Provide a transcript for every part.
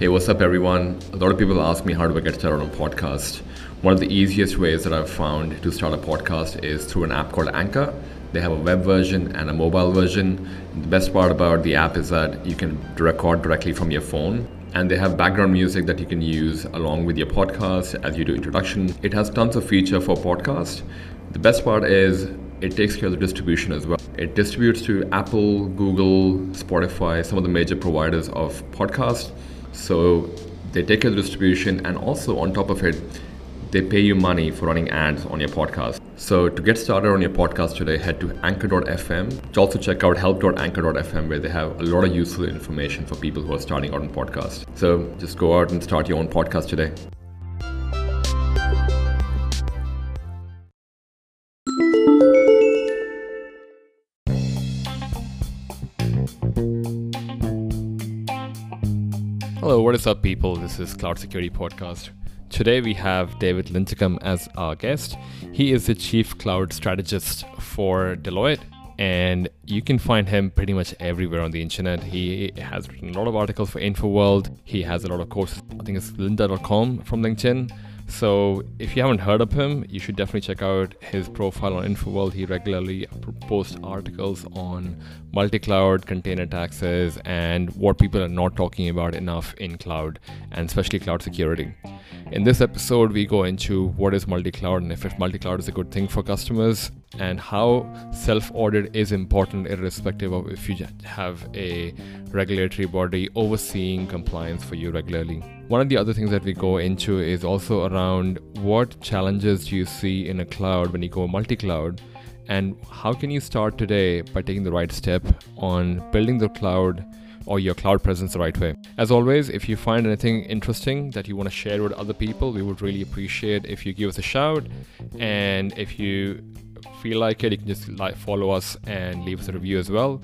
Hey, what's up, everyone? A lot of people ask me how do I get started on a podcast. One of the easiest ways that I've found to start a podcast is through an app called Anchor. They have a web version and a mobile version. The best part about the app is that you can record directly from your phone. And they have background music that you can use along with your podcast as you do introduction. It has tons of features for podcast. The best part is it takes care of the distribution as well. It distributes to Apple, Google, Spotify, some of the major providers of podcasts. So they take care of the distribution, and also on top of it, they pay you money for running ads on your podcast. So to get started on your podcast today, head to anchor.fm. Also check out help.anchor.fm, where they have a lot of useful information for people who are starting out on podcasts. So just go out and start your own podcast today. Hello, what is up, people? This is Cloud Security Podcast. Today we have David Linthicum as our guest. He is the Chief Cloud Strategist for Deloitte, and you can find him pretty much everywhere on the internet. He has written a lot of articles for InfoWorld. He has a lot of courses. I think it's lynda.com from LinkedIn. So if you haven't heard of him, you should definitely check out his profile on InfoWorld. He regularly posts articles on multi-cloud, container taxes, and what people are not talking about enough in cloud, and especially cloud security. In this episode, we go into what is multi-cloud and if multi-cloud is a good thing for customers, and how self-audit is important irrespective of if you have a regulatory body overseeing compliance for you regularly. One of the other things that we go into is also around what challenges do you see in a cloud when you go multi-cloud, and how can you start today by taking the right step on building the cloud or your cloud presence the right way. As always, if you find anything interesting that you want to share with other people, we would really appreciate if you give us a shout, and if you feel like it, you can just follow us and leave us a review as well.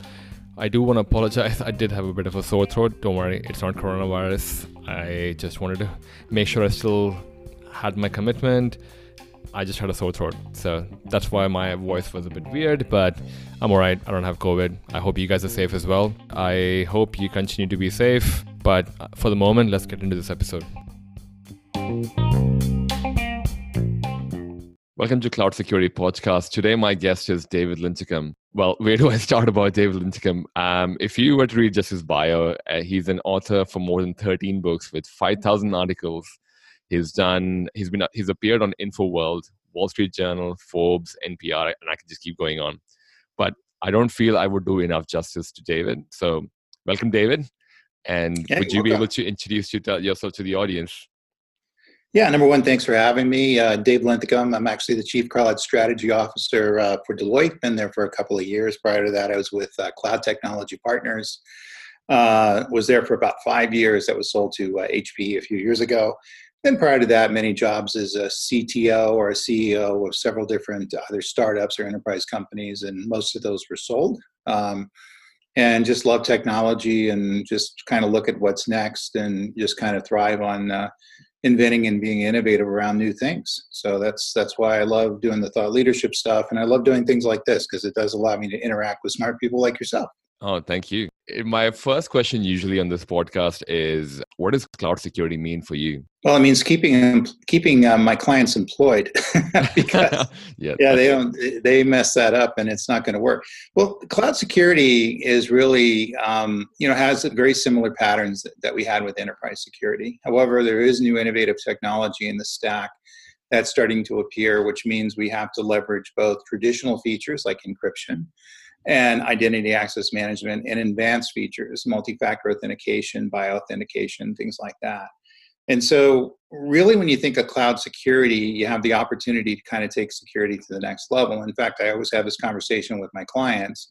I do want to apologize. I did have a bit of a sore throat. Don't worry, it's not coronavirus. I just wanted to make sure I still had my commitment. I just had a sore throat. So that's why my voice was a bit weird, but I'm all right. I don't have COVID. I hope you guys are safe as well. I hope you continue to be safe. But for the moment, let's get into this episode. Welcome to Cloud Security Podcast. Today, my guest is David Linthicum. Well, where do I start about David Linthicum? If you were to read just his bio, he's an author for more than 13 books with 5,000 articles. He's appeared on InfoWorld, Wall Street Journal, Forbes, NPR, and I can just keep going on. But I don't feel I would do enough justice to David. So welcome, David. And hey, would you be able to introduce yourself to the audience? Yeah, number one, thanks for having me. Dave Linthicum. I'm actually the Chief Cloud Strategy Officer for Deloitte. Been there for a couple of years. Prior to that, I was with Cloud Technology Partners. Was there for about 5 years. That was sold to HP a few years ago. Then prior to that, many jobs as a CTO or a CEO of several different either startups or enterprise companies, and most of those were sold. And just love technology and just kind of look at what's next and just kind of thrive on inventing and being innovative around new things. So that's why I love doing the thought leadership stuff, and I love doing things like this because it does allow me to interact with smart people like yourself. Oh, thank you. My first question usually on this podcast is, what does cloud security mean for you? Well, it means keeping my clients employed because they mess that up and it's not going to work. Well, cloud security is really has very similar patterns that we had with enterprise security. However, there is new innovative technology in the stack that's starting to appear, which means we have to leverage both traditional features like encryption and identity access management and advanced features, multi-factor authentication, bioauthentication, things like that. And so really, when you think of cloud security, you have the opportunity to kind of take security to the next level. In fact, I always have this conversation with my clients.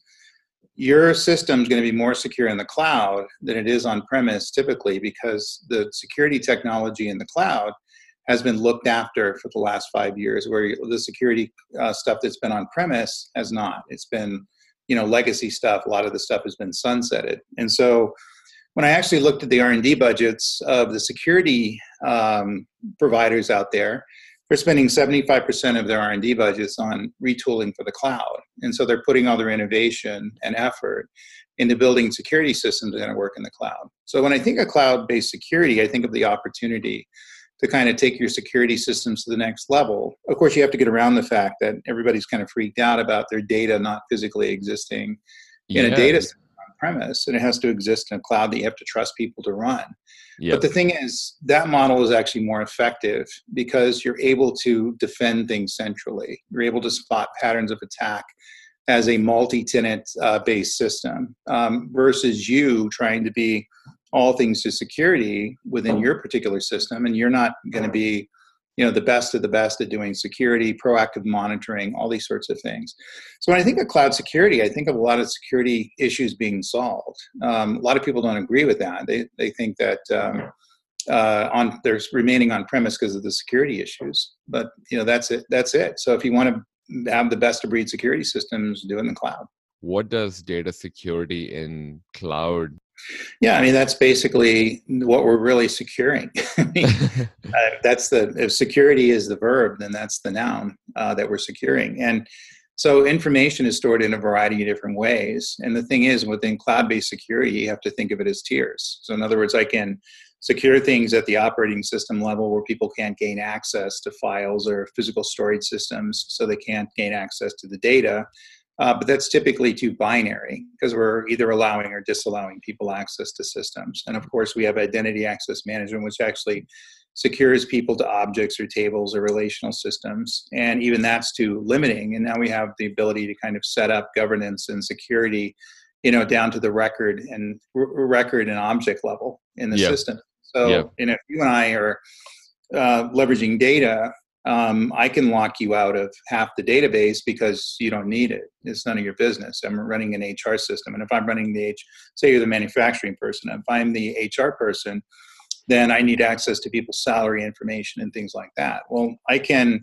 Your system's going to be more secure in the cloud than it is on-premise typically, because the security technology in the cloud has been looked after for the last 5 years, where the security stuff that's been on-premise has not. It's been legacy stuff. A lot of the stuff has been sunsetted. And so when I actually looked at the R&D budgets of the security providers out there, they're spending 75% of their R&D budgets on retooling for the cloud. And so they're putting all their innovation and effort into building security systems that are going to work in the cloud. So when I think of cloud-based security, I think of the opportunity to kind of take your security systems to the next level. Of course, you have to get around the fact that everybody's kind of freaked out about their data not physically existing in a data center on premise, and it has to exist in a cloud that you have to trust people to run. But the thing is, that model is actually more effective because you're able to defend things centrally. You're able to spot patterns of attack as a multi-tenant based system versus you trying to be all things to security within your particular system, and you're not going to be, you know, the best at doing security, proactive monitoring, all these sorts of things. So when I think of cloud security, I think of a lot of security issues being solved. A lot of people don't agree with that. They think that they're remaining on premise because of the security issues, but you know, that's it. So if you want to have the best of breed security systems, do it in the cloud. What does data security in cloud? Yeah, I mean, that's basically what we're really securing. I mean, that's if security is the verb, then that's the noun that we're securing. And so information is stored in a variety of different ways. And the thing is, within cloud-based security, you have to think of it as tiers. So in other words, I can secure things at the operating system level where people can't gain access to files or physical storage systems, so they can't gain access to the data. But that's typically too binary because we're either allowing or disallowing people access to systems. And of course, we have identity access management, which actually secures people to objects or tables or relational systems. And even that's too limiting. And now we have the ability to kind of set up governance and security, you know, down to the record and object level in the system. So you know, if you and I are leveraging data, I can lock you out of half the database because you don't need it. It's none of your business. I'm running an HR system. And if I'm running the say you're the manufacturing person, if I'm the HR person, then I need access to people's salary information and things like that. Well, I can,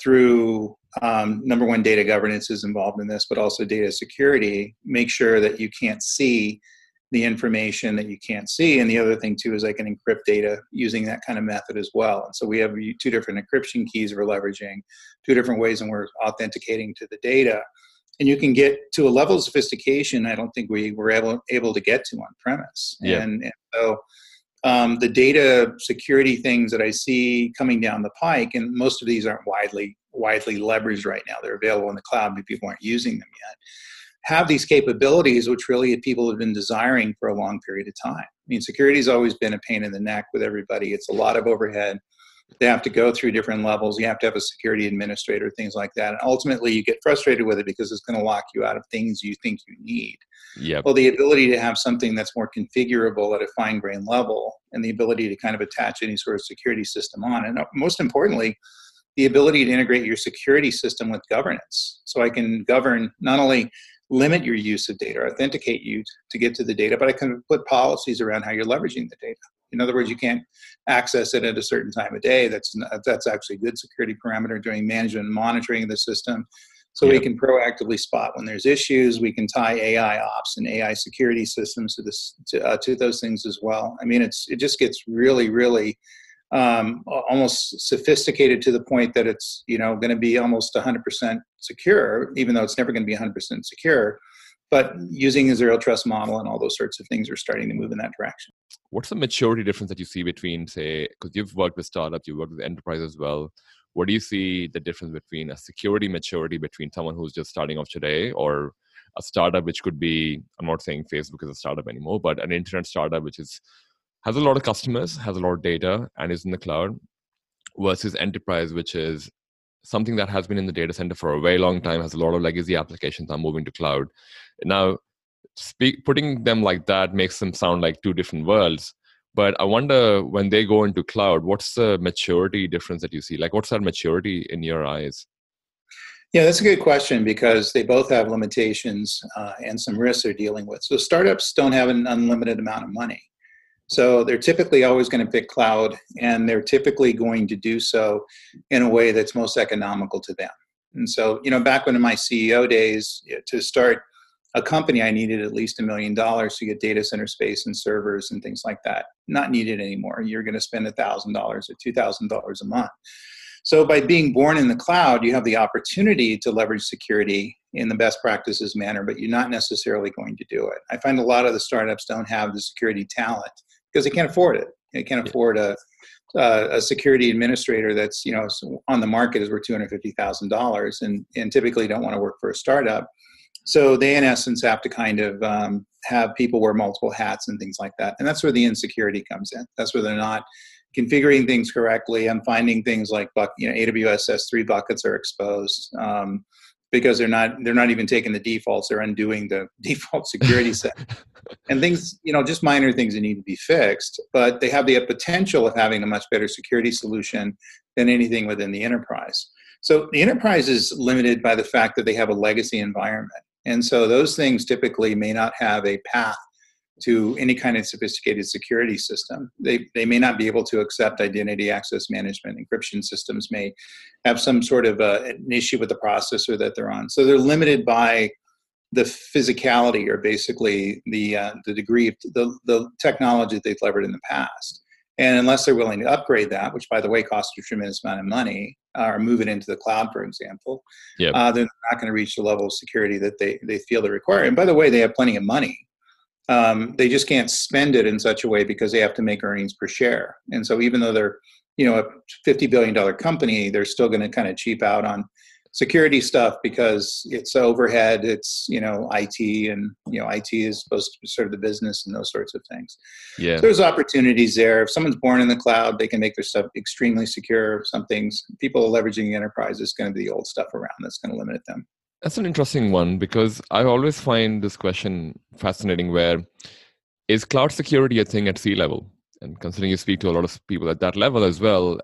through number one, data governance is involved in this, but also data security, make sure that you can't see the information that you can't see. And the other thing too is I can encrypt data using that kind of method as well. And so we have two different encryption keys we're leveraging, two different ways and we're authenticating to the data. And you can get to a level of sophistication I don't think we were able to get to on premise. Yeah. And so the data security things that I see coming down the pike, and most of these aren't widely leveraged right now. They're available in the cloud, but people aren't using them yet. Have these capabilities, which really people have been desiring for a long period of time. I mean, security's always been a pain in the neck with everybody. It's a lot of overhead. They have to go through different levels. You have to have a security administrator, things like that. And ultimately, you get frustrated with it because it's going to lock you out of things you think you need. Yep. Well, the ability to have something that's more configurable at a fine-grained level and the ability to kind of attach any sort of security system on. And most importantly, the ability to integrate your security system with governance. So I can govern not only limit your use of data, authenticate you to get to the data, but I can put policies around how you're leveraging the data. In other words, you can't access it at a certain time of day. That's actually a good security parameter during management and monitoring of the system. So we can proactively spot when there's issues. We can tie AI ops and AI security systems to those things as well. I mean, it just gets really, really almost sophisticated to the point that it's, you know, going to be almost 100% secure, even though it's never going to be 100% secure. But using the zero trust model and all those sorts of things are starting to move in that direction. What's the maturity difference that you see between, say, because you've worked with startups, you've worked with enterprise as well. What do you see the difference between a security maturity between someone who's just starting off today or a startup, which could be, I'm not saying Facebook is a startup anymore, but an internet startup, which is has a lot of customers, has a lot of data, and is in the cloud, versus enterprise, which is something that has been in the data center for a very long time, has a lot of legacy applications that are moving to cloud. Now, putting them like that makes them sound like two different worlds. But I wonder, when they go into cloud, what's the maturity difference that you see? Like, what's that maturity in your eyes? Yeah, that's a good question because they both have limitations and some risks they're dealing with. So startups don't have an unlimited amount of money. So they're typically always going to pick cloud, and they're typically going to do so in a way that's most economical to them. And so, you know, back when in my CEO days, to start a company, I needed at least $1 million to get data center space and servers and things like that. Not needed anymore. You're going to spend $1,000 or $2,000 a month. So by being born in the cloud, you have the opportunity to leverage security in the best practices manner, but you're not necessarily going to do it. I find a lot of the startups don't have the security talent because they can't afford it. They can't afford a security administrator that's, you know, on the market is worth $250,000 and typically don't want to work for a startup. So they, in essence, have to kind of have people wear multiple hats and things like that. And that's where the insecurity comes in. That's where they're not configuring things correctly. I'm finding things like, you know, AWS S3 buckets are exposed because they're not even taking the defaults. They're undoing the default security set and things, you know, just minor things that need to be fixed, but they have the potential of having a much better security solution than anything within the enterprise. So the enterprise is limited by the fact that they have a legacy environment. And so those things typically may not have a path to any kind of sophisticated security system. They may not be able to accept identity access management. Encryption systems may have some sort of an issue with the processor that they're on. So they're limited by the physicality, or basically the degree of the technology that they've levered in the past. And unless they're willing to upgrade that, which, by the way, costs a tremendous amount of money, or move it into the cloud, for example, they're not going to reach the level of security that they feel they require. And by the way, they have plenty of money. They just can't spend it in such a way because they have to make earnings per share. And so even though they're, you know, a $50 billion company, they're still going to kind of cheap out on security stuff because it's overhead, it's, you know, IT, and, you know, IT is supposed to serve the business and those sorts of things. Yeah. So there's opportunities there. If someone's born in the cloud, they can make their stuff extremely secure. Some things, people are leveraging the enterprise, it's going to be the old stuff around that's going to limit them. That's an interesting one, because I always find this question fascinating, where is cloud security a thing at C-level? And considering you speak to a lot of people at that level as well,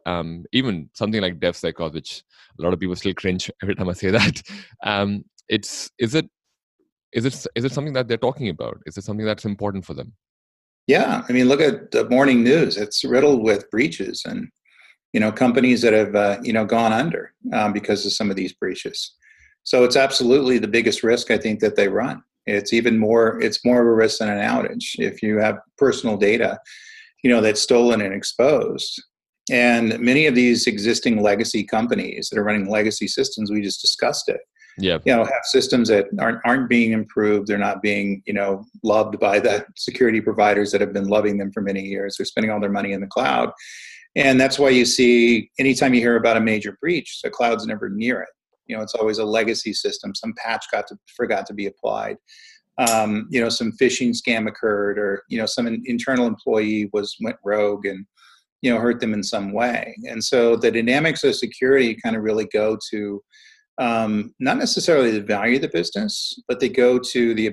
even something like DevSecOps, which a lot of people still cringe every time I say that, is it something that they're talking about? Is it something that's important for them? Yeah, I mean, look at the morning news; it's riddled with breaches, and, you know, companies that have gone under because of some of these breaches. So it's absolutely the biggest risk, I think, that they run. It's more of a risk than an outage if you have personal data, you know, that's stolen and exposed. And many of these existing legacy companies that are running legacy systems, we just discussed it, you know, have systems that aren't being improved. They're not being, you know, loved by the security providers that have been loving them for many years. They're spending all their money in the cloud. And that's why you see, anytime you hear about a major breach, the cloud's never near it. You know, it's always a legacy system. Some patch forgot to be applied. You know, some phishing scam occurred, or, you know, some internal employee went rogue and, you know, hurt them in some way. And so the dynamics of security kind of really go to not necessarily the value of the business, but they go to the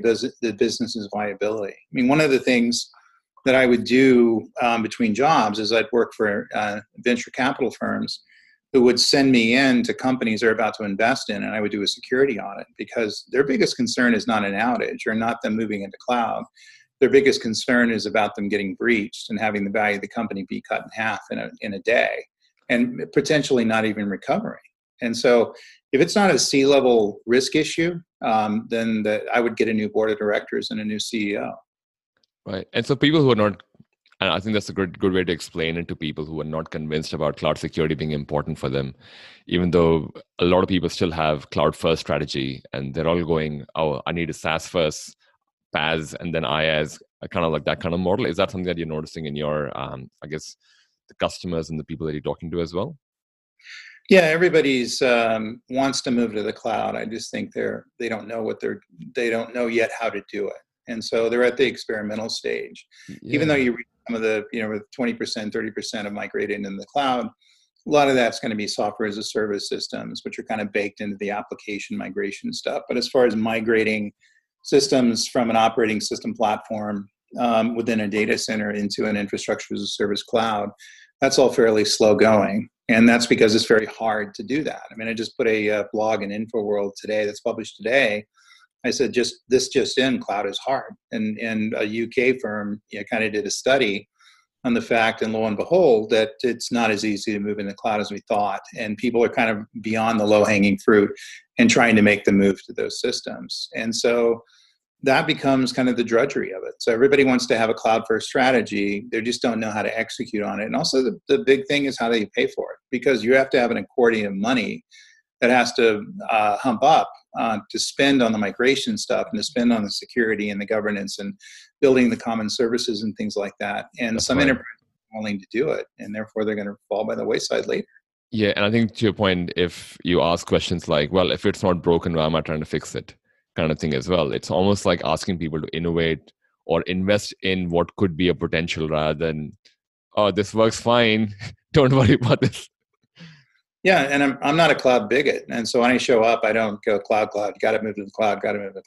business's viability. I mean, one of the things that I would do between jobs is I'd work for venture capital firms who would send me in to companies they're about to invest in, and I would do a security audit, because their biggest concern is not an outage or not them moving into cloud. Their biggest concern is about them getting breached and having the value of the company be cut in half in a day, and potentially not even recovering. And so if it's not a C-level risk issue, then I would get a new board of directors and a new CEO. Right. And so people who are not, and I think that's a good way to explain it to people who are not convinced about cloud security being important for them, even though a lot of people still have cloud-first strategy, and they're all going, oh, I need a SaaS first, PaaS, and then IaaS, kind of like that kind of model. Is that something that you're noticing in your, I guess, the customers and the people that you're talking to as well? Yeah, everybody's wants to move to the cloud. I just think they don't know they don't know yet how to do it. And so they're at the experimental stage. Yeah. Even though you read some of the, you know, 20%, 30% have migrated into the cloud, a lot of that's going to be software as a service systems, which are kind of baked into the application migration stuff. But as far as migrating systems from an operating system platform within a data center into an infrastructure as a service cloud, that's all fairly slow going. And that's because it's very hard to do that. I mean, I just put a blog in InfoWorld today that's published today. I said, just in, cloud is hard. And a UK firm kind of did a study on the fact, and lo and behold, that it's not as easy to move in the cloud as we thought. And people are kind of beyond the low-hanging fruit and trying to make the move to those systems. And so that becomes kind of the drudgery of it. So everybody wants to have a cloud-first strategy. They just don't know how to execute on it. And also the big thing is how do you pay for it? Because you have to have an accordion of money that has to hump up to spend on the migration stuff and to spend on the security and the governance and building the common services and things like that. And that's some enterprises are willing to do it, and therefore they're going to fall by the wayside later. Yeah, and I think to your point, if you ask questions like, well, if it's not broken, why am I trying to fix it? Kind of thing as well. It's almost like asking people to innovate or invest in what could be a potential rather than, oh, this works fine, don't worry about this. Yeah, and I'm not a cloud bigot. And so when I show up, I don't go cloud, got to move to the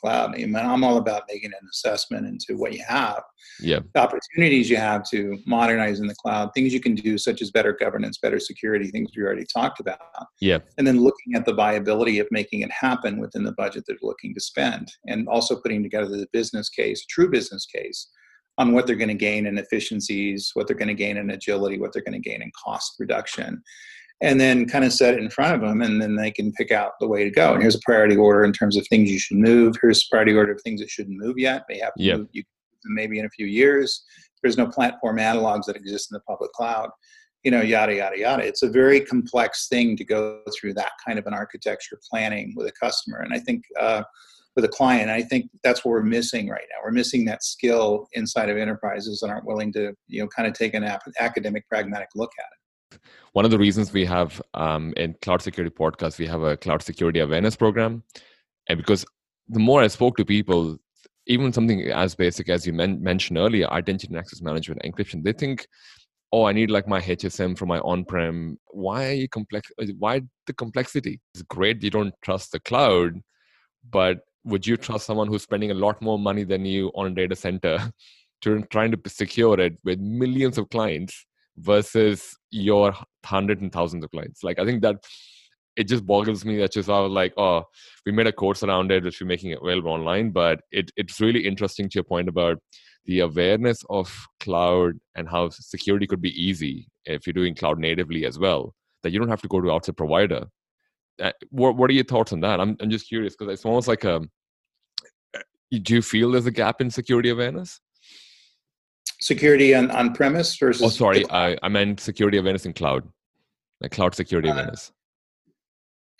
cloud. I mean, I'm all about making an assessment into what you have, the opportunities you have to modernize in the cloud, things you can do such as better governance, better security, things we already talked about. Yeah. And then looking at the viability of making it happen within the budget they're looking to spend, and also putting together the business case, true business case, on what they're going to gain in efficiencies, what they're going to gain in agility, what they're going to gain in cost reduction. And then kind of set it in front of them, and then they can pick out the way to go. And here's a priority order in terms of things you should move. Here's a priority order of things that shouldn't move yet. They have to move you maybe in a few years. There's no platform analogs that exist in the public cloud, you know, yada, yada, yada. It's a very complex thing to go through that kind of an architecture planning with a customer. And I think with a client, I think that's what we're missing right now. We're missing that skill inside of enterprises that aren't willing to, you know, kind of take an academic, pragmatic look at it. One of the reasons we have in Cloud Security Podcast, we have a Cloud Security Awareness Program. And because the more I spoke to people, even something as basic as you mentioned earlier, identity and access management, encryption, they think, oh, I need like my HSM from my on-prem. Why are you complex? Why the complexity? It's great you don't trust the cloud, but would you trust someone who's spending a lot more money than you on a data center to trying to secure it with millions of clients versus your hundreds and thousands of clients? Like, I think that it just boggles me that just how like, oh, we made a course around it, which we're making available online, but it's really interesting to your point about the awareness of cloud and how security could be easy if you're doing cloud natively as well, that you don't have to go to outside provider. What are your thoughts on that? I'm just curious, because it's almost like, do you feel there's a gap in security awareness? Security on premise versus... Oh, sorry. I meant security awareness in cloud, like cloud security awareness.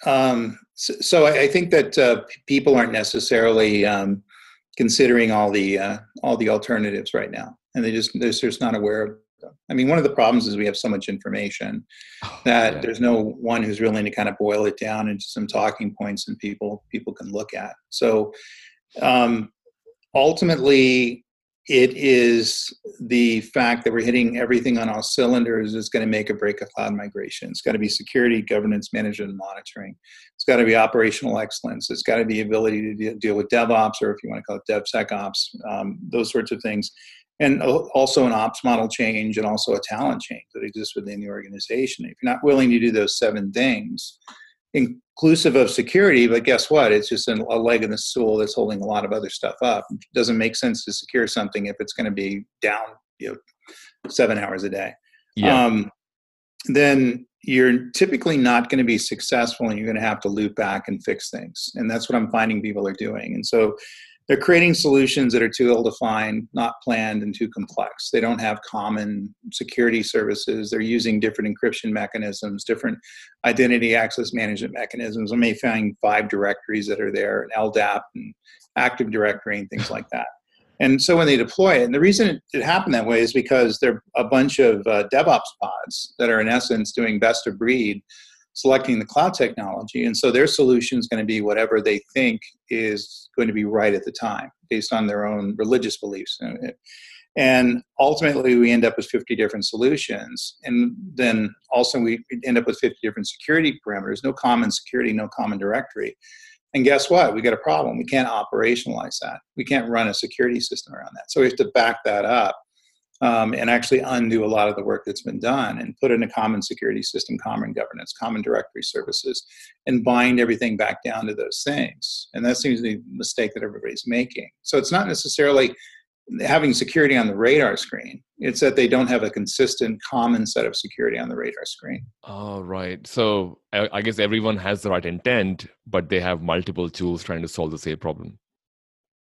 So I think that people aren't necessarily considering all the alternatives right now, and they're just not aware of them. I mean, one of the problems is we have so much information that there's no one who's willing to kind of boil it down into some talking points and people can look at. So ultimately, it is the fact that we're hitting everything on all cylinders is going to make or break a cloud migration. It's got to be security, governance, management, and monitoring. It's got to be operational excellence. It's got to be ability to deal with DevOps, or if you want to call it DevSecOps, those sorts of things. And also an ops model change, and also a talent change that exists within the organization. If you're not willing to do those seven things, inclusive of security, but guess what? It's just a leg in the stool that's holding a lot of other stuff up. It doesn't make sense to secure something if it's going to be down, 7 hours a day. Yeah. Then you're typically not going to be successful, and you're going to have to loop back and fix things. And that's what I'm finding people are doing. And so they're creating solutions that are too ill-defined, not planned, and too complex. They don't have common security services. They're using different encryption mechanisms, different identity access management mechanisms. I may find 5 directories that are there, and LDAP and Active Directory and things like that. And so when they deploy it, and the reason it happened that way is because they're a bunch of DevOps pods that are in essence doing best of breed, selecting the cloud technology. And so their solution is going to be whatever they think is going to be right at the time based on their own religious beliefs. And ultimately we end up with 50 different solutions. And then also we end up with 50 different security parameters, no common security, no common directory. And guess what? We got a problem. We can't operationalize that. We can't run a security system around that. So we have to back that up. And actually undo a lot of the work that's been done and put in a common security system, common governance, common directory services, and bind everything back down to those things. And that seems to be a mistake that everybody's making. So it's not necessarily having security on the radar screen. It's that they don't have a consistent, common set of security on the radar screen. Oh, right. So I guess everyone has the right intent, but they have multiple tools trying to solve the same problem.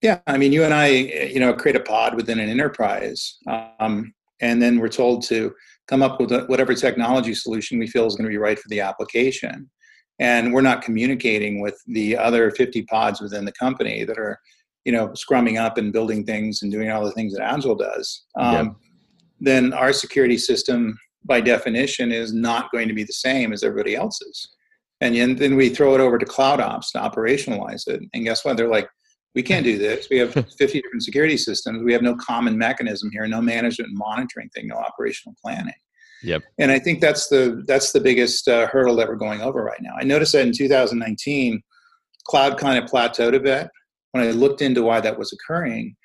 Yeah, I mean, you and I, create a pod within an enterprise, and then we're told to come up with whatever technology solution we feel is going to be right for the application. and we're not communicating with the other 50 pods within the company that are, you know, scrumming up and building things and doing all the things that Agile does, then our security system, by definition, is not going to be the same as everybody else's. And then we throw it over to cloud ops to operationalize it. And guess what? They're like, we can't do this. We have 50 different security systems. We have no common mechanism here, no management and monitoring thing, no operational planning. Yep. And I think that's the biggest hurdle that we're going over right now. I noticed that in 2019, cloud kind of plateaued a bit. When I looked into why that was occurring,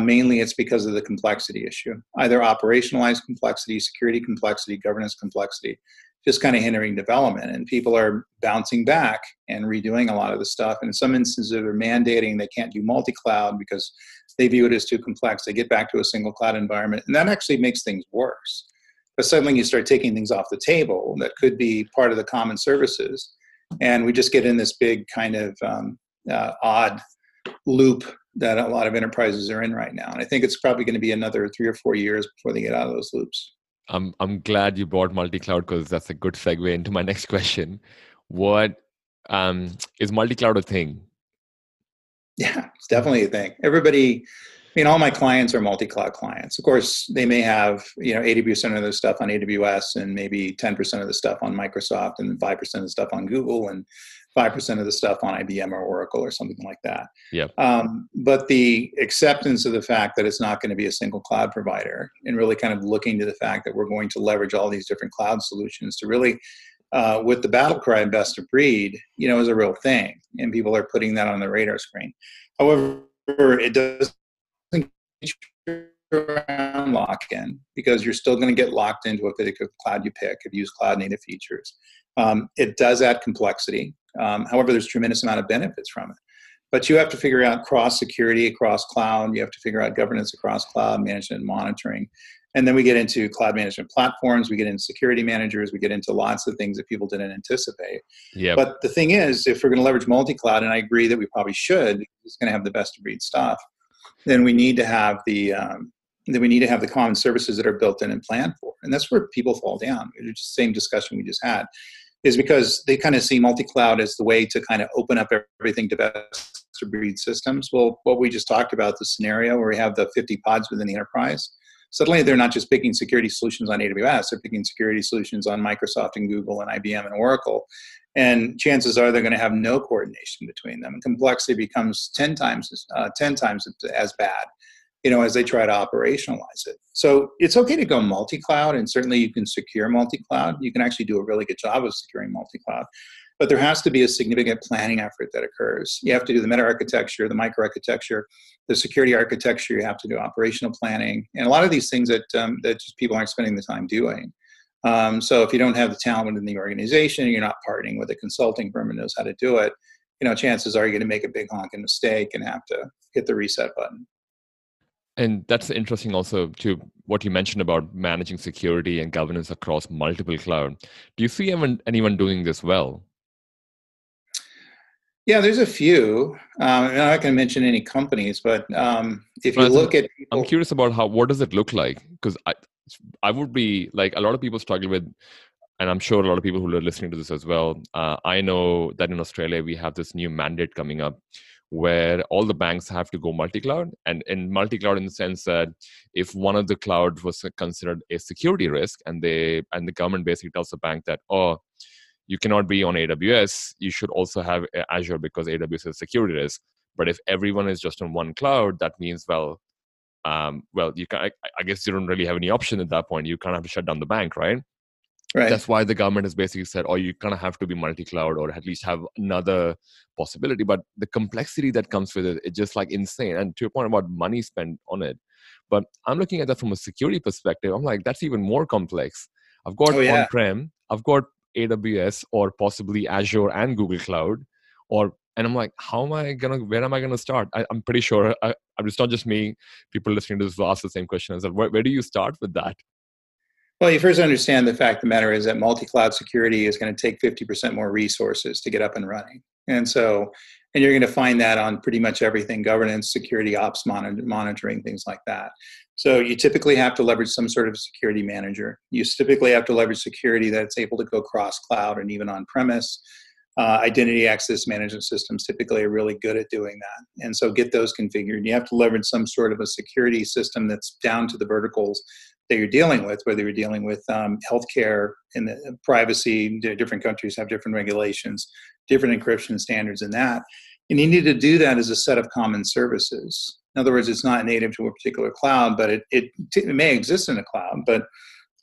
mainly it's because of the complexity issue, either operationalized complexity, security complexity, governance complexity, just kind of hindering development. And people are bouncing back and redoing a lot of the stuff. And in some instances, they're mandating they can't do multi-cloud because they view it as too complex. They get back to a single cloud environment, and that actually makes things worse. But suddenly you start taking things off the table that could be part of the common services. And we just get in this big kind of odd loop that a lot of enterprises are in right now. And I think it's probably going to be another 3 or 4 years before they get out of those loops. I'm glad you brought multi-cloud, because that's a good segue into my next question. What is multi-cloud a thing? Yeah, it's definitely a thing. Everybody, I mean, all my clients are multi-cloud clients. Of course, they may have, you know, 80% of their stuff on AWS and maybe 10% of the stuff on Microsoft and 5% of the stuff on Google and 5% of the stuff on IBM or Oracle or something like that. Yeah. But the acceptance of the fact that it's not going to be a single cloud provider, and really kind of looking to the fact that we're going to leverage all these different cloud solutions to really, with the battle cry best of breed, you know, is a real thing. And people are putting that on the radar screen. However, it doesn't around lock-in, because you're still going to get locked into a particular cloud you pick if you use cloud-native features. It does add complexity. However, there's a tremendous amount of benefits from it. But you have to figure out cross-security across cloud. You have to figure out governance across cloud, management and monitoring. And then we get into cloud management platforms. We get into security managers. We get into lots of things that people didn't anticipate. Yep. But the thing is, if we're going to leverage multi-cloud, and I agree that we probably should, it's going to have the best of breed stuff, then we need to have the common services that are built in and planned for. And that's where people fall down. It's the same discussion we just had, is because they kind of see multi-cloud as the way to kind of open up everything to best to breed systems. Well, what we just talked about, the scenario where we have the 50 pods within the enterprise, suddenly they're not just picking security solutions on AWS, they're picking security solutions on Microsoft and Google and IBM and Oracle. And chances are they're going to have no coordination between them. And complexity becomes 10 times as bad, you know, as they try to operationalize it. So it's okay to go multi-cloud, and certainly you can secure multi-cloud. You can actually do a really good job of securing multi-cloud, but there has to be a significant planning effort that occurs. You have to do the meta-architecture, the micro-architecture, the security architecture. You have to do operational planning, and a lot of these things that that just people aren't spending the time doing. So if you don't have the talent in the organization, you're not partnering with a consulting firm that knows how to do it, you know, chances are you're going to make a big honking mistake and have to hit the reset button. And that's interesting also to what you mentioned about managing security and governance across multiple cloud. Do you see anyone doing this well? Yeah, there's a few. I'm not going to mention any companies, but if you look at people, I'm curious about what does it look like? Because I would be like, a lot of people struggle with, and I'm sure a lot of people who are listening to this as well. I know that in Australia, we have this new mandate coming up where all the banks have to go multi-cloud, and in multi-cloud in the sense that if one of the clouds was considered a security risk, and the government basically tells the bank that, oh, you cannot be on AWS, you should also have Azure because AWS is a security risk. But if everyone is just on one cloud, that means, well, you can, I guess you don't really have any option at that point. You kind of have to shut down the bank, right? Right. That's why the government has basically said, oh, you kind of have to be multi-cloud or at least have another possibility. But the complexity that comes with it, it's just like insane. And to your point about money spent on it, but I'm looking at that from a security perspective. I'm like, that's even more complex. I've got on-prem, I've got AWS or possibly Azure and Google Cloud, and I'm like, where am I going to start? I'm pretty sure, it's not just me, people listening to this will ask the same question. I said, where do you start with that? Well, you first understand the fact of the matter is that multi-cloud security is going to take 50% more resources to get up and running. And you're going to find that on pretty much everything, governance, security, ops, monitoring, things like that. So you typically have to leverage some sort of security manager. You typically have to leverage security that's able to go cross-cloud and even on-premise. Identity access management systems typically are really good at doing that. And so get those configured. You have to leverage some sort of a security system that's down to the verticals that you're dealing with, whether you're dealing with healthcare and the privacy. Different countries have different regulations, different encryption standards in that. And you need to do that as a set of common services. In other words, it's not native to a particular cloud, but it may exist in a cloud, but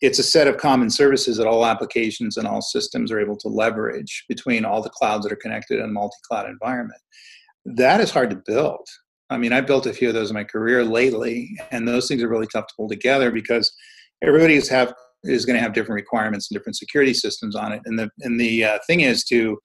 it's a set of common services that all applications and all systems are able to leverage between all the clouds that are connected in a multi-cloud environment. That is hard to build. I mean, I built a few of those in my career lately, and those things are really tough to pull together because everybody is going to have different requirements and different security systems on it. And the thing is to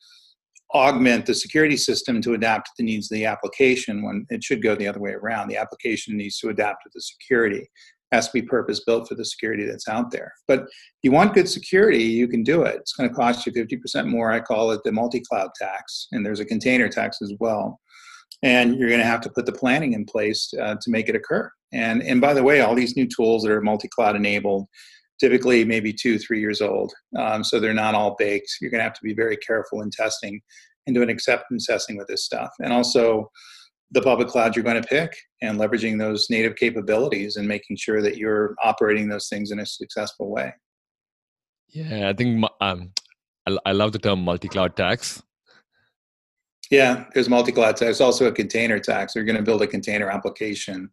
augment the security system to adapt to the needs of the application when it should go the other way around. The application needs to adapt to the security. Has to be purpose-built for the security that's out there. But if you want good security, you can do it. It's going to cost you 50% more. I call it the multi-cloud tax, and there's a container tax as well. And you're going to have to put the planning in place to make it occur. And by the way, all these new tools that are multi-cloud enabled, typically maybe 2-3 years old, so they're not all baked. You're going to have to be very careful in testing and doing acceptance testing with this stuff. And also, the public cloud you're going to pick and leveraging those native capabilities and making sure that you're operating those things in a successful way. Yeah, I think I love the term multi-cloud tax. Yeah, there's multi-cloud tax. There's also a container tax. You're going to build a container application.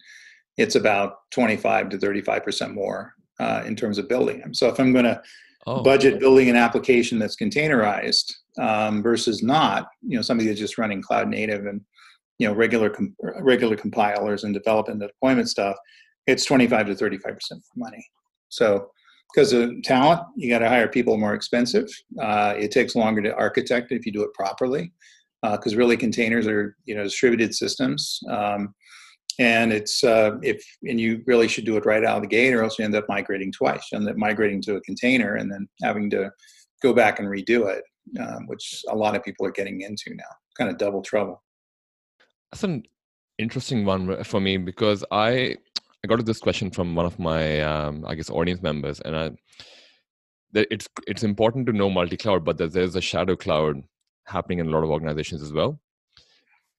It's about 25 to 35% more in terms of building them. So if I'm going to budget building an application that's containerized versus not, somebody that's just running cloud native and regular compilers and development and deployment stuff, it's 25 to 35% money. So because of talent, you got to hire people more expensive. It takes longer to architect if you do it properly, because really containers are distributed systems, and it's you really should do it right out of the gate, or else you end up migrating twice. You end up migrating to a container and then having to go back and redo it, which a lot of people are getting into now. Kind of double trouble. That's an interesting one for me, because I got this question from one of my, audience members. And it's important to know multi-cloud, but there's a shadow cloud happening in a lot of organizations as well.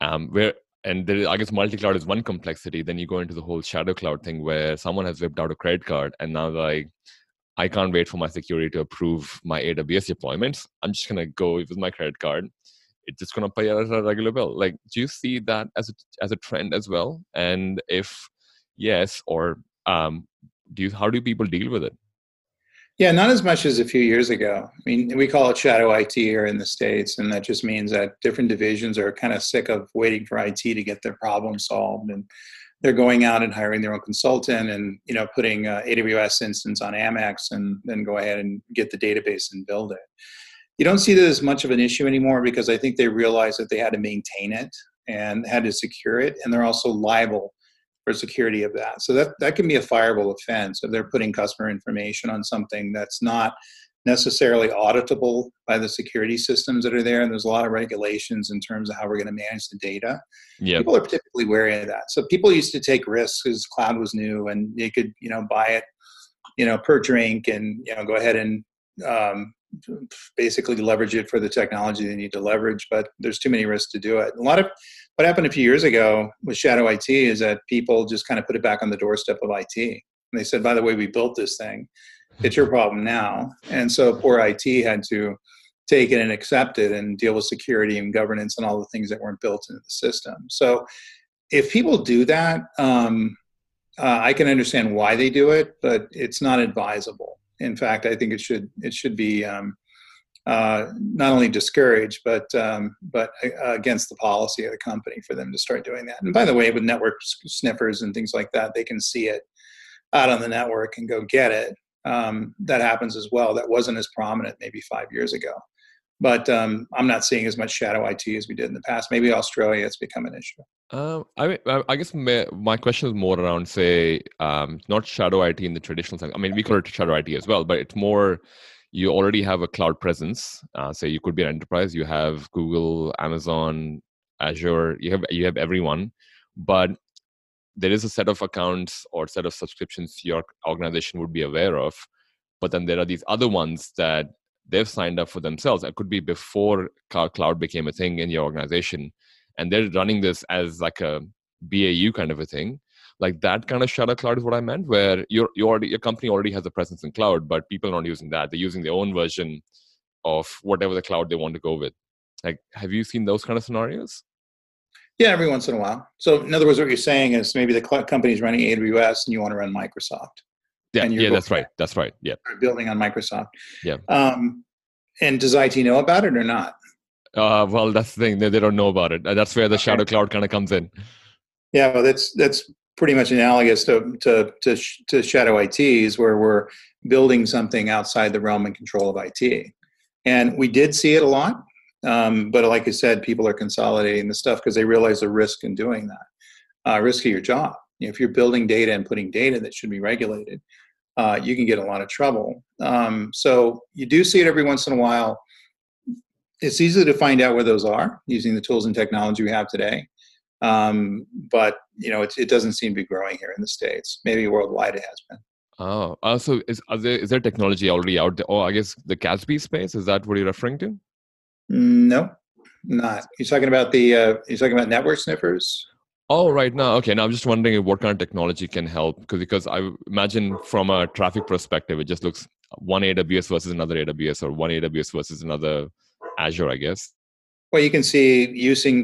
Multi-cloud is one complexity. Then you go into the whole shadow cloud thing where someone has whipped out a credit card and now I can't wait for my security to approve my AWS deployments. I'm just going to go with my credit card. It's just going to pay as a regular bill. Do you see that as a trend as well? And if yes, or how do people deal with it? Yeah, not as much as a few years ago. I mean, we call it shadow IT here in the States, and that just means that different divisions are kind of sick of waiting for IT to get their problem solved, and they're going out and hiring their own consultant and putting an AWS instance on Amex, and then go ahead and get the database and build it. You don't see that as much of an issue anymore because I think they realized that they had to maintain it and had to secure it, and they're also liable for security of that. So that can be a fireable offense if they're putting customer information on something that's not necessarily auditable by the security systems that are there, and there's a lot of regulations in terms of how we're going to manage the data. Yep. People are typically wary of that. So people used to take risks because cloud was new, and they could buy it per drink and go ahead and basically leverage it for the technology they need to leverage, but there's too many risks to do it. A lot of what happened a few years ago with shadow IT is that people just kind of put it back on the doorstep of IT. And they said, by the way, we built this thing. It's your problem now. And so poor IT had to take it and accept it and deal with security and governance and all the things that weren't built into the system. So if people do that, I can understand why they do it, but it's not advisable. In fact, I think it should be not only discouraged, but against the policy of the company for them to start doing that. And by the way, with network sniffers and things like that, they can see it out on the network and go get it. That happens as well. That wasn't as prominent maybe 5 years ago. But I'm not seeing as much shadow IT as we did in the past. Maybe Australia, it's become an issue. I guess my question is more around, say, not shadow IT in the traditional sense. I mean, we call it shadow IT as well, but it's more you already have a cloud presence. Say you could be an enterprise. You have Google, Amazon, Azure. You have everyone, but there is a set of accounts or set of subscriptions your organization would be aware of. But then there are these other ones that they've signed up for themselves. It could be before cloud became a thing in your organization, and they're running this as like a BAU kind of a thing. Like that kind of shadow cloud is what I meant, where your company already has a presence in cloud, but people are not using that. They're using their own version of whatever the cloud they want to go with. Like, have you seen those kind of scenarios? Yeah, every once in a while. So in other words, what you're saying is maybe the company's running AWS and you want to run Microsoft. Yeah, that's right. That's right. Yeah. Building on Microsoft. Yeah. And does IT know about it or not? Well, that's the thing. They don't know about it. That's where the shadow cloud kind of comes in. Yeah, well, that's pretty much analogous to shadow ITs, where we're building something outside the realm and control of IT. And we did see it a lot. But like I said, people are consolidating the stuff because they realize the risk in doing that, risk of your job. You know, if you're building data and putting data that should be regulated, you can get a lot of trouble. So you do see it every once in a while. It's easy to find out where those are using the tools and technology we have today. But you know, it doesn't seem to be growing here in the States. Maybe worldwide it has been. Oh, so is there technology already out there? Oh, I guess the CASB space, is that what you're referring to? No, not. You're talking about network sniffers? Oh, right now. Okay. Now I'm just wondering what kind of technology can help because I imagine from a traffic perspective, it just looks one AWS versus another AWS, or one AWS versus another Azure, I guess. Well, you can see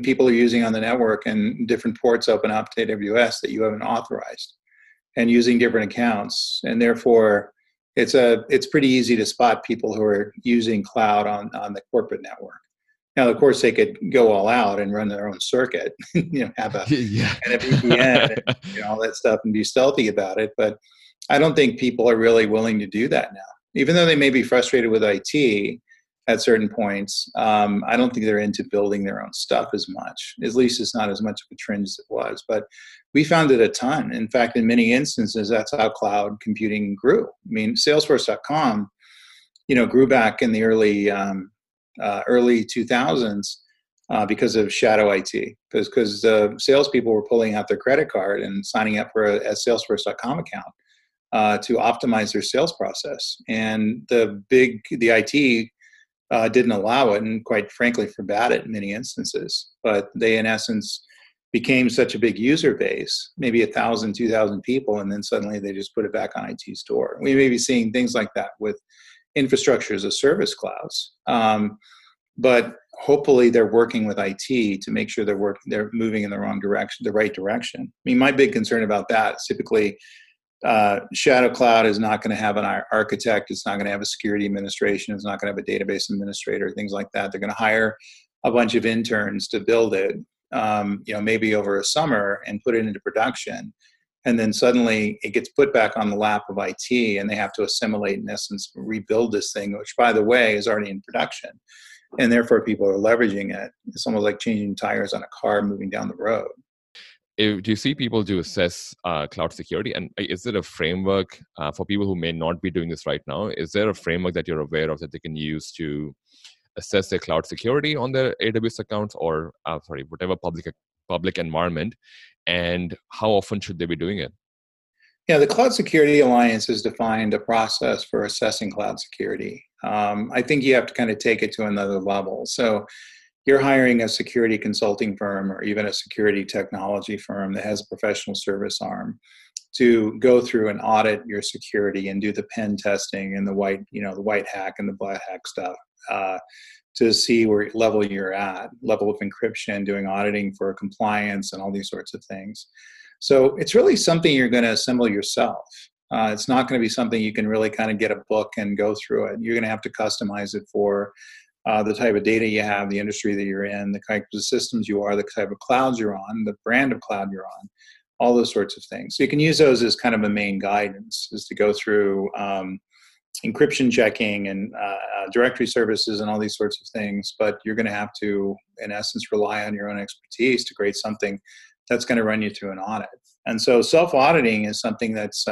people are using on the network and different ports open up to AWS that you haven't authorized and using different accounts. And therefore, it's pretty easy to spot people who are using cloud on the corporate network. Now, of course, they could go all out and run their own circuit, have a and a VPN and all that stuff and be stealthy about it. But I don't think people are really willing to do that now. Even though they may be frustrated with IT at certain points, I don't think they're into building their own stuff as much. At least it's not as much of a trend as it was. But we found it a ton. In fact, in many instances, that's how cloud computing grew. I mean, Salesforce.com, grew back in the early 2000s because of shadow IT, because salespeople were pulling out their credit card and signing up for a Salesforce.com account to optimize their sales process. And the IT didn't allow it, and quite frankly forbade it in many instances. But they, in essence, became such a big user base, maybe 1,000, 2,000 people, and then suddenly they just put it back on IT store. We may be seeing things like that with infrastructure as a service clouds, but hopefully they're working with IT to make sure they're moving in the right direction. I mean, my big concern about that is typically shadow cloud is not going to have an architect, it's not going to have a security administration, it's not going to have a database administrator, things like that. They're going to hire a bunch of interns to build it, maybe over a summer, and put it into production. And then suddenly it gets put back on the lap of IT, and they have to assimilate, in essence, rebuild this thing, which, by the way, is already in production. And therefore, people are leveraging it. It's almost like changing tires on a car moving down the road. Do you see people do assess cloud security? And is there a framework for people who may not be doing this right now? Is there a framework that you're aware of that they can use to assess their cloud security on their AWS accounts or, whatever public environment? And how often should they be doing it? Yeah, the Cloud Security Alliance has defined a process for assessing cloud security. I think you have to kind of take it to another level. So you're hiring a security consulting firm or even a security technology firm that has a professional service arm to go through and audit your security and do the pen testing and the white hack and the black hack stuff. To see where level you're at, level of encryption, doing auditing for compliance and all these sorts of things. So it's really something you're going to assemble yourself. It's not going to be something you can really kind of get a book and go through it. You're going to have to customize it for the type of data you have, the industry that you're in, the type of systems you are, the type of clouds you're on, the brand of cloud you're on, all those sorts of things. So you can use those as kind of a main guidance, is to go through encryption checking and directory services and all these sorts of things, but you're going to have to, in essence, rely on your own expertise to create something that's going to run you through an audit. And so self-auditing is something that's,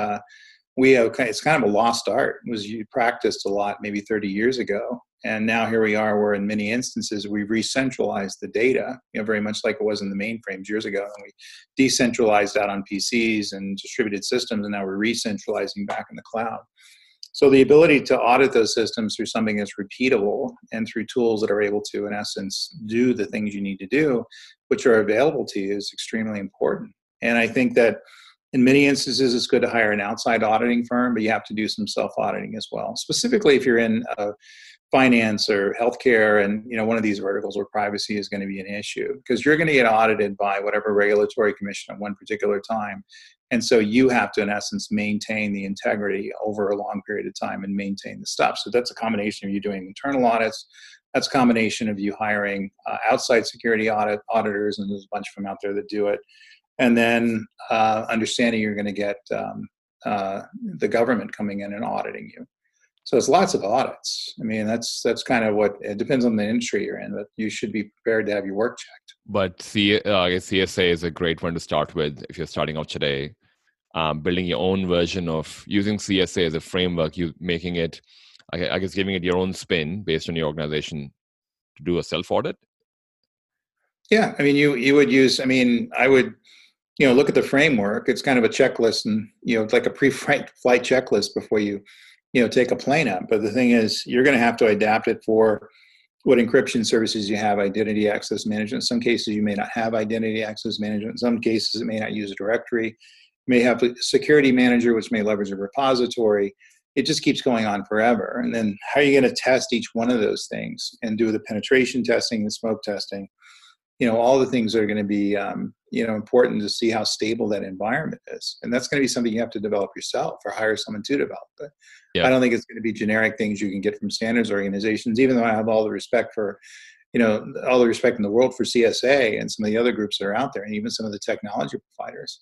it's kind of a lost art. It was, you practiced a lot maybe 30 years ago, and now here we are, where in many instances we re-centralized the data, very much like it was in the mainframes years ago, and we decentralized out on PCs and distributed systems, and now we're re-centralizing back in the cloud. So the ability to audit those systems through something that's repeatable and through tools that are able to, in essence, do the things you need to do, which are available to you, is extremely important. And I think that in many instances, it's good to hire an outside auditing firm, but you have to do some self-auditing as well, specifically if you're in finance or healthcare and, you know, one of these verticals where privacy is going to be an issue, because you're going to get audited by whatever regulatory commission at one particular time. And so you have to, in essence, maintain the integrity over a long period of time and maintain the stuff. So that's a combination of you doing internal audits. That's a combination of you hiring outside security auditors, and there's a bunch of them out there that do it. And then understanding you're going to get the government coming in and auditing you. So it's lots of audits. I mean, that's kind of what, it depends on the industry you're in, but you should be prepared to have your work checked. But CSA is a great one to start with if you're starting out today. Building your own version of using CSA as a framework, you making it, I guess, giving it your own spin based on your organization to do a self-audit. Yeah, I mean, you would use, I mean, I would, you know, look at the framework. It's kind of a checklist, and, you know, it's like a pre-flight checklist before you, you know, take a plane up. But the thing is, you're going to have to adapt it for what encryption services you have, identity access management. In some cases, you may not have identity access management. In some cases, it may not use a directory. You may have a security manager, which may leverage a repository. It just keeps going on forever. And then how are you going to test each one of those things and do the penetration testing, the smoke testing? You know, all the things that are going to be, you know, important to see how stable that environment is. And that's going to be something you have to develop yourself or hire someone to develop it. Yeah. I don't think it's going to be generic things you can get from standards organizations, even though I have all the respect for, you know, all the respect in the world for CSA and some of the other groups that are out there, and even some of the technology providers.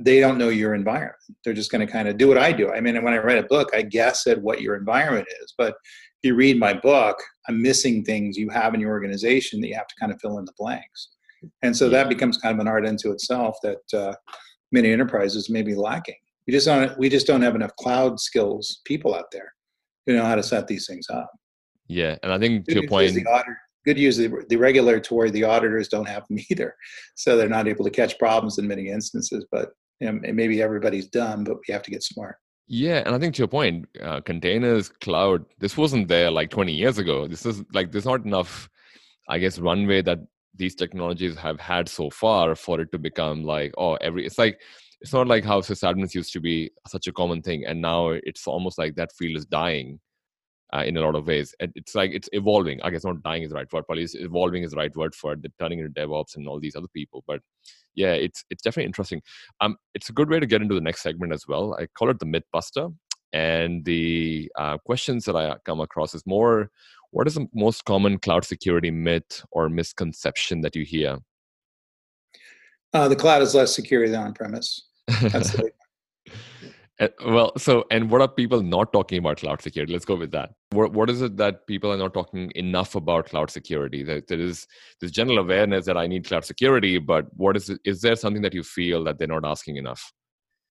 They don't know your environment. They're just going to kind of do what I do. I mean, when I write a book, I guess at what your environment is. But if you read my book, I'm missing things you have in your organization that you have to kind of fill in the blanks. And so that becomes kind of an art unto itself that many enterprises may be lacking. We just don't have enough cloud skills people out there who know how to set these things up. Yeah, and I think to your point, the regulatory, the auditors don't have them either, so they're not able to catch problems in many instances. But you know, maybe everybody's dumb, but we have to get smart. Yeah, and I think to your point, containers, cloud, this wasn't there like 20 years ago. This is like, there's not enough, I guess, runway that these technologies have had so far for it to become like, it's not like how sysadmins used to be such a common thing, and now it's almost like that field is dying. In a lot of ways. And it's like, it's evolving. I guess not dying is the right word, probably evolving is the right word for it. They're turning into DevOps and all these other people. But yeah, it's definitely interesting. It's a good way to get into the next segment as well. I call it the myth buster. And the questions that I come across is more, what is the most common cloud security myth or misconception that you hear? The cloud is less secure than on-premise. That's the big one. Well, so, and what are people not talking about cloud security? Let's go with that. What is it that people are not talking enough about cloud security? There is this general awareness that I need cloud security, but what is it? Is there something that you feel that they're not asking enough?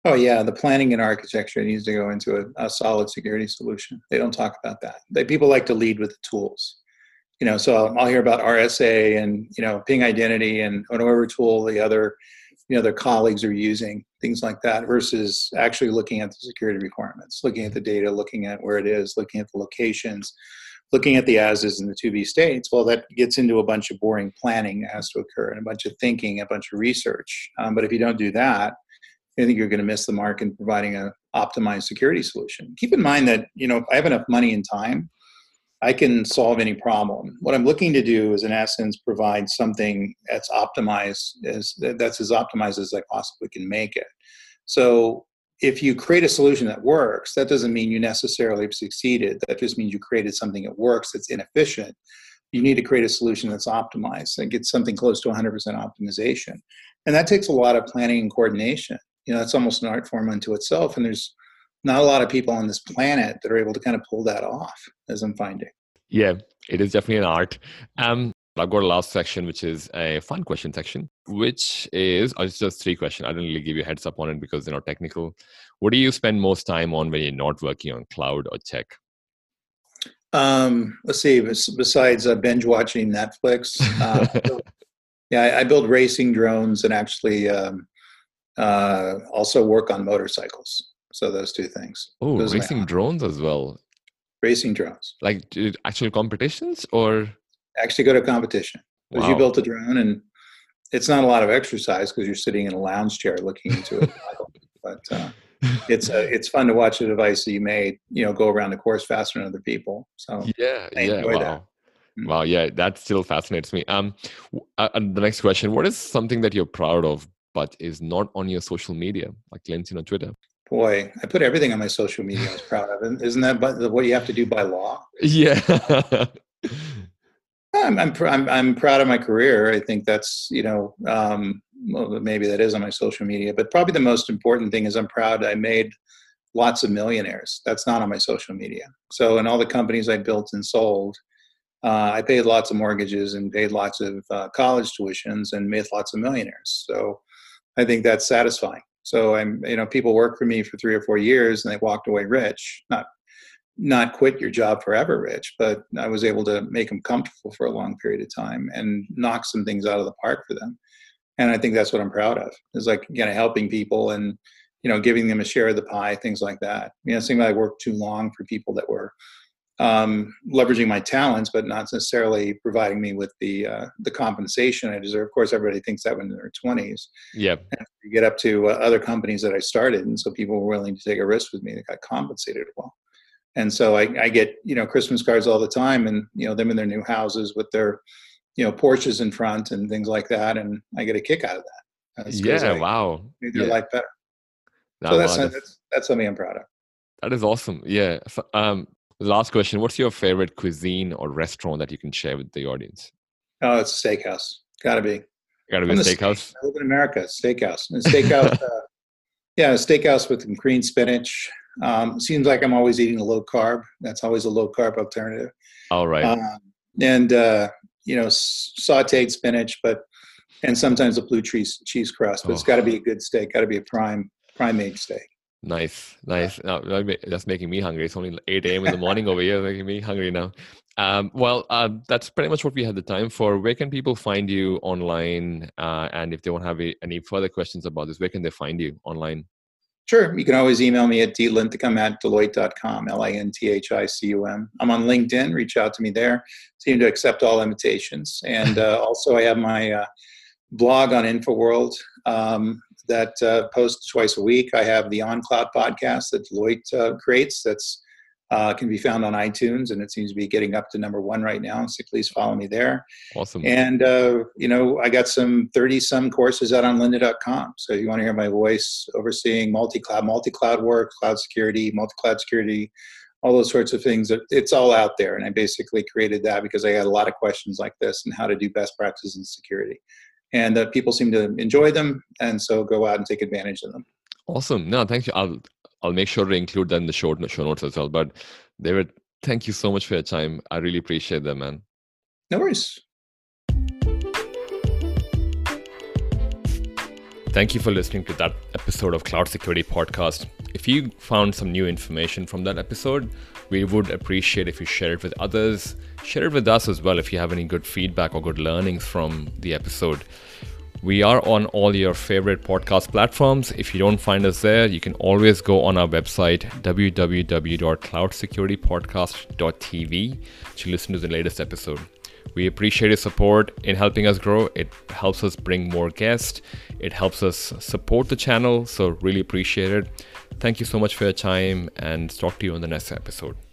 Oh yeah, the planning and architecture needs to go into a solid security solution. They don't talk about that. People like to lead with the tools. You know, so I'll hear about RSA and, you know, Ping Identity and whatever tool the other, you know, their colleagues are using, things like that, versus actually looking at the security requirements, looking at the data, looking at where it is, looking at the locations, looking at the as-is and the to-be states. Well, that gets into a bunch of boring planning that has to occur and a bunch of thinking, a bunch of research. But if you don't do that, I think you're going to miss the mark in providing an optimized security solution. Keep in mind that, you know, if I have enough money and time, I can solve any problem. What I'm looking to do is, in essence, provide something that's as optimized as I possibly can make it. So if you create a solution that works, that doesn't mean you necessarily have succeeded. That just means you created something that works, that's inefficient. You need to create a solution that's optimized and gets something close to 100% optimization. And that takes a lot of planning and coordination. You know, that's almost an art form unto itself. And there's not a lot of people on this planet that are able to kind of pull that off, as I'm finding. Yeah, it is definitely an art. I've got a last section, which is a fun question section, which is, it's just three questions. I didn't really give you a heads up on it because they're not technical. What do you spend most time on when you're not working on cloud or tech? Let's see, besides binge watching Netflix. Yeah, I build racing drones and actually also work on motorcycles. So those two things. Oh, those racing drones as well. Racing drones. Like actual competitions or? Actually go to competition. Because you built a drone and it's not a lot of exercise because you're sitting in a lounge chair looking into it. But it's fun to watch a device that you made, you know, go around the course faster than other people. So I enjoy that. Wow. Yeah. That still fascinates me. The next question, what is something that you're proud of, but is not on your social media, like LinkedIn or Twitter? Boy, I put everything on my social media I was proud of. Isn't that what you have to do by law? Yeah. I'm proud of my career. I think that's, maybe that is on my social media, but probably the most important thing is I'm proud I made lots of millionaires. That's not on my social media. So in all the companies I built and sold, I paid lots of mortgages and paid lots of college tuitions and made lots of millionaires. So I think that's satisfying. So people work for me for 3 or 4 years and they walked away rich, not quit your job forever rich, but I was able to make them comfortable for a long period of time and knock some things out of the park for them. And I think that's what I'm proud of, is like, helping people and, giving them a share of the pie, things like that. It seemed like I worked too long for people that were leveraging my talents, but not necessarily providing me with the compensation I deserve. Of course, everybody thinks that when they're 20s. Yeah. You get up to other companies that I started. And so people were willing to take a risk with me that got compensated well. And so I get, Christmas cards all the time and, them in their new houses with their, Porsches in front and things like that. And I get a kick out of that. Wow. Made their life better. That's something I'm proud of. That is awesome. Yeah. Last question. What's your favorite cuisine or restaurant that you can share with the audience? Oh, it's a steakhouse. Gotta be a steakhouse. I live in America. Steakhouse. And steakhouse. Steakhouse with some green spinach. Seems like I'm always eating a low carb. That's always a low carb alternative. All right. Sauteed spinach, and sometimes a blue cheese crust. But It's got to be a good steak. Got to be a prime-aged steak. Nice. No, that's making me hungry. It's only 8 a.m. in the morning over here, making me hungry now. That's pretty much what we had the time for. Where can people find you online? And if they don't have any further questions about this, where can they find you online? Sure. You can always email me at dlinthicum@deloitte.com, LINTHICUM. I'm on LinkedIn. Reach out to me there. Seem to accept all invitations. And also I have my blog on InfoWorld that posts twice a week. I have the On Cloud podcast that Deloitte creates that's can be found on iTunes, and it seems to be getting up to #1 right now. So please follow me there. Awesome. And, I got some 30-some courses out on lynda.com. So if you want to hear my voice overseeing multi-cloud work, cloud security, multi-cloud security, all those sorts of things, it's all out there. And I basically created that because I had a lot of questions like this and how to do best practices in security. And people seem to enjoy them. And so go out and take advantage of them. Awesome. No, thank you. I'll make sure to include that in the show notes as well. But David, thank you so much for your time. I really appreciate that, man. No worries. Thank you for listening to that episode of Cloud Security Podcast. If you found some new information from that episode, we would appreciate if you share it with others. Share it with us as well if you have any good feedback or good learnings from the episode. We are on all your favorite podcast platforms. If you don't find us there, you can always go on our website, www.cloudsecuritypodcast.tv, to listen to the latest episode. We appreciate your support in helping us grow. It helps us bring more guests. It helps us support the channel. So really appreciate it. Thank you so much for your time and talk to you on the next episode.